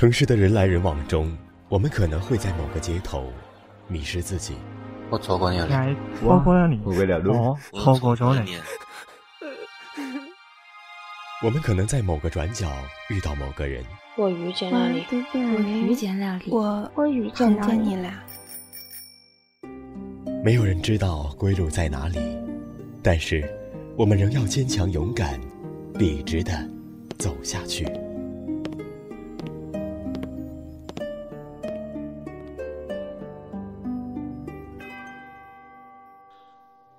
城市的人来人往中，我们可能会在某个街头迷失自己。我错过了你，我错过了你，我错过了你。我们可能在某个转角遇到某个人。我遇见了你，我遇见了你，我遇见了你了。没有人知道归路在哪里，但是我们仍要坚强勇敢，笔直地走下去。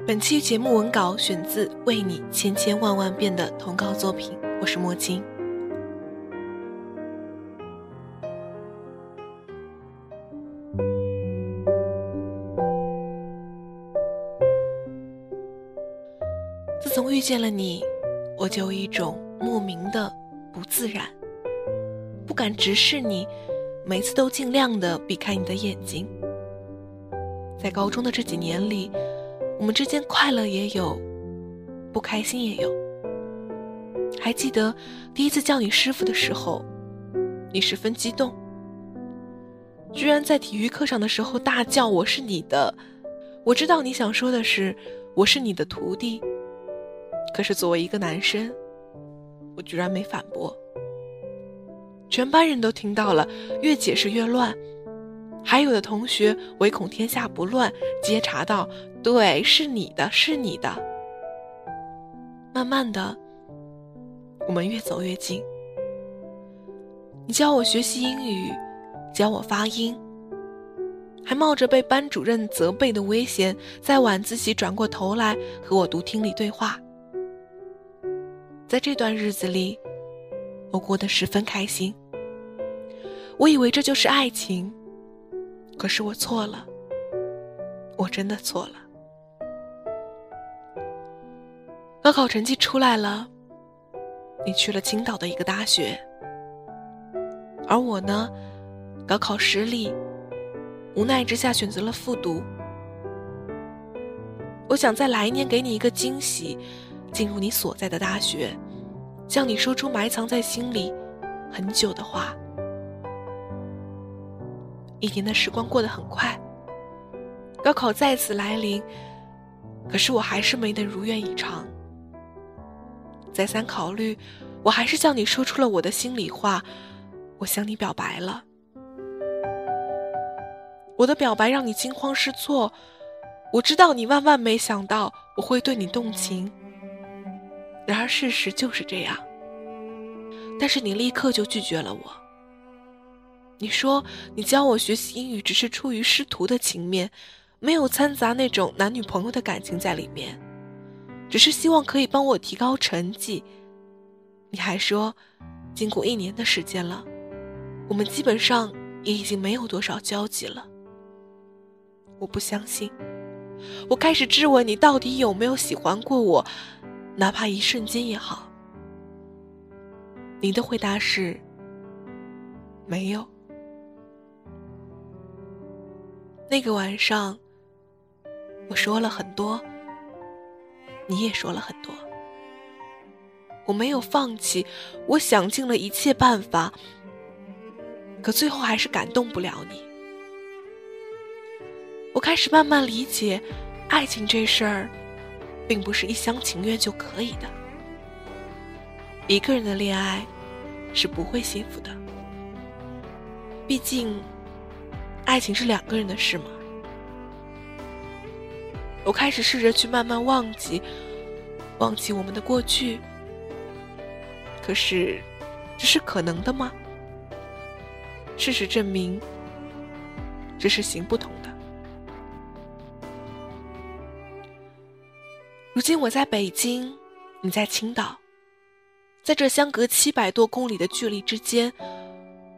本期节目文稿选自《为你千千万万遍》的投稿作品，我是墨金。自从遇见了你，我就有一种莫名的不自然，不敢直视你，每次都尽量的避开你的眼睛。在高中的这几年里，我们之间快乐也有，不开心也有。还记得第一次叫你师傅的时候，你十分激动，居然在体育课上的时候大叫我是你的。我知道你想说的是我是你的徒弟，可是作为一个男生，我居然没反驳。全班人都听到了，越解释越乱，还有的同学唯恐天下不乱，接茬道：“对，是你的，是你的。”慢慢的，我们越走越近。你教我学习英语，教我发音，还冒着被班主任责备的危险，在晚自习转过头来和我读听力对话。在这段日子里，我过得十分开心。我以为这就是爱情，可是我错了，我真的错了。高考成绩出来了，你去了青岛的一个大学，而我呢，高考失利，无奈之下选择了复读。我想在来年给你一个惊喜，进入你所在的大学，向你说出埋藏在心里很久的话。一年的时光过得很快，高考再次来临，可是我还是没能如愿以偿。再三考虑，我还是向你说出了我的心里话，我向你表白了。我的表白让你惊慌失措，我知道你万万没想到我会对你动情，然而事实就是这样。但是你立刻就拒绝了我。你说你教我学习英语只是出于师徒的情面，没有掺杂那种男女朋友的感情在里面，只是希望可以帮我提高成绩。你还说经过1年的时间了，我们基本上也已经没有多少交集了。我不相信，我开始质问你到底有没有喜欢过我，哪怕一瞬间也好。你的回答是没有。那个晚上，我说了很多，你也说了很多。我没有放弃，我想尽了一切办法，可最后还是感动不了你。我开始慢慢理解，爱情这事儿，并不是一厢情愿就可以的。一个人的恋爱是不会幸福的，毕竟爱情是两个人的事嘛。我开始试着去慢慢忘记我们的过去，可是这是可能的吗？事实证明这是行不通的。如今我在北京，你在青岛，在这相隔700多公里的距离之间，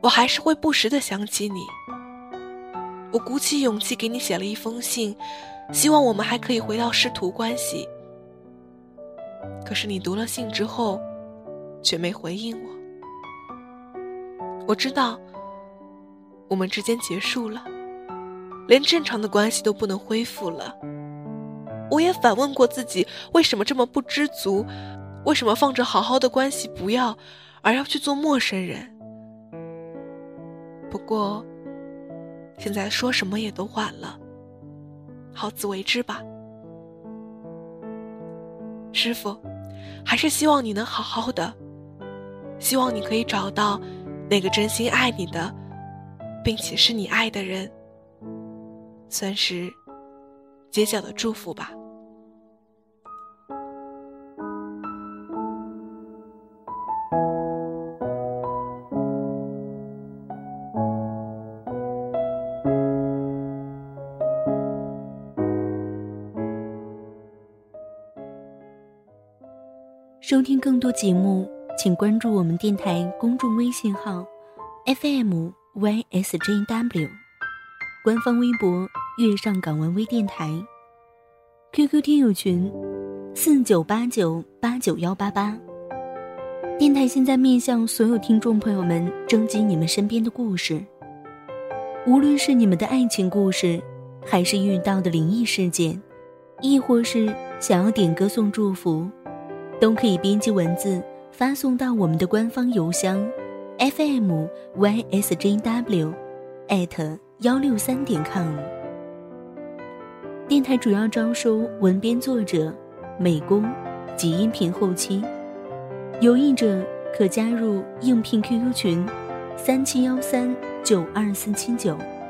我还是会不时地想起你。我鼓起勇气给你写了一封信，希望我们还可以回到师徒关系。可是你读了信之后，却没回应我。我知道，我们之间结束了，连正常的关系都不能恢复了。我也反问过自己，为什么这么不知足？为什么放着好好的关系不要，而要去做陌生人？不过现在说什么也都晚了，好自为之吧。师父，还是希望你能好好的，希望你可以找到那个真心爱你的，并且是你爱的人，算是街角的祝福吧。收听更多节目，请关注我们电台公众微信号 FMYSJW， 官方微博月上港湾微电台， QQ 听友群4989891888。电台现在面向所有听众朋友们征集你们身边的故事，无论是你们的爱情故事，还是遇到的灵异事件，亦或是想要点歌送祝福，都可以编辑文字发送到我们的官方邮箱 fmysjw@163.com。 电台主要招收文编作者、美工及音频后期，有意者可加入应聘 QQ 群3713924779。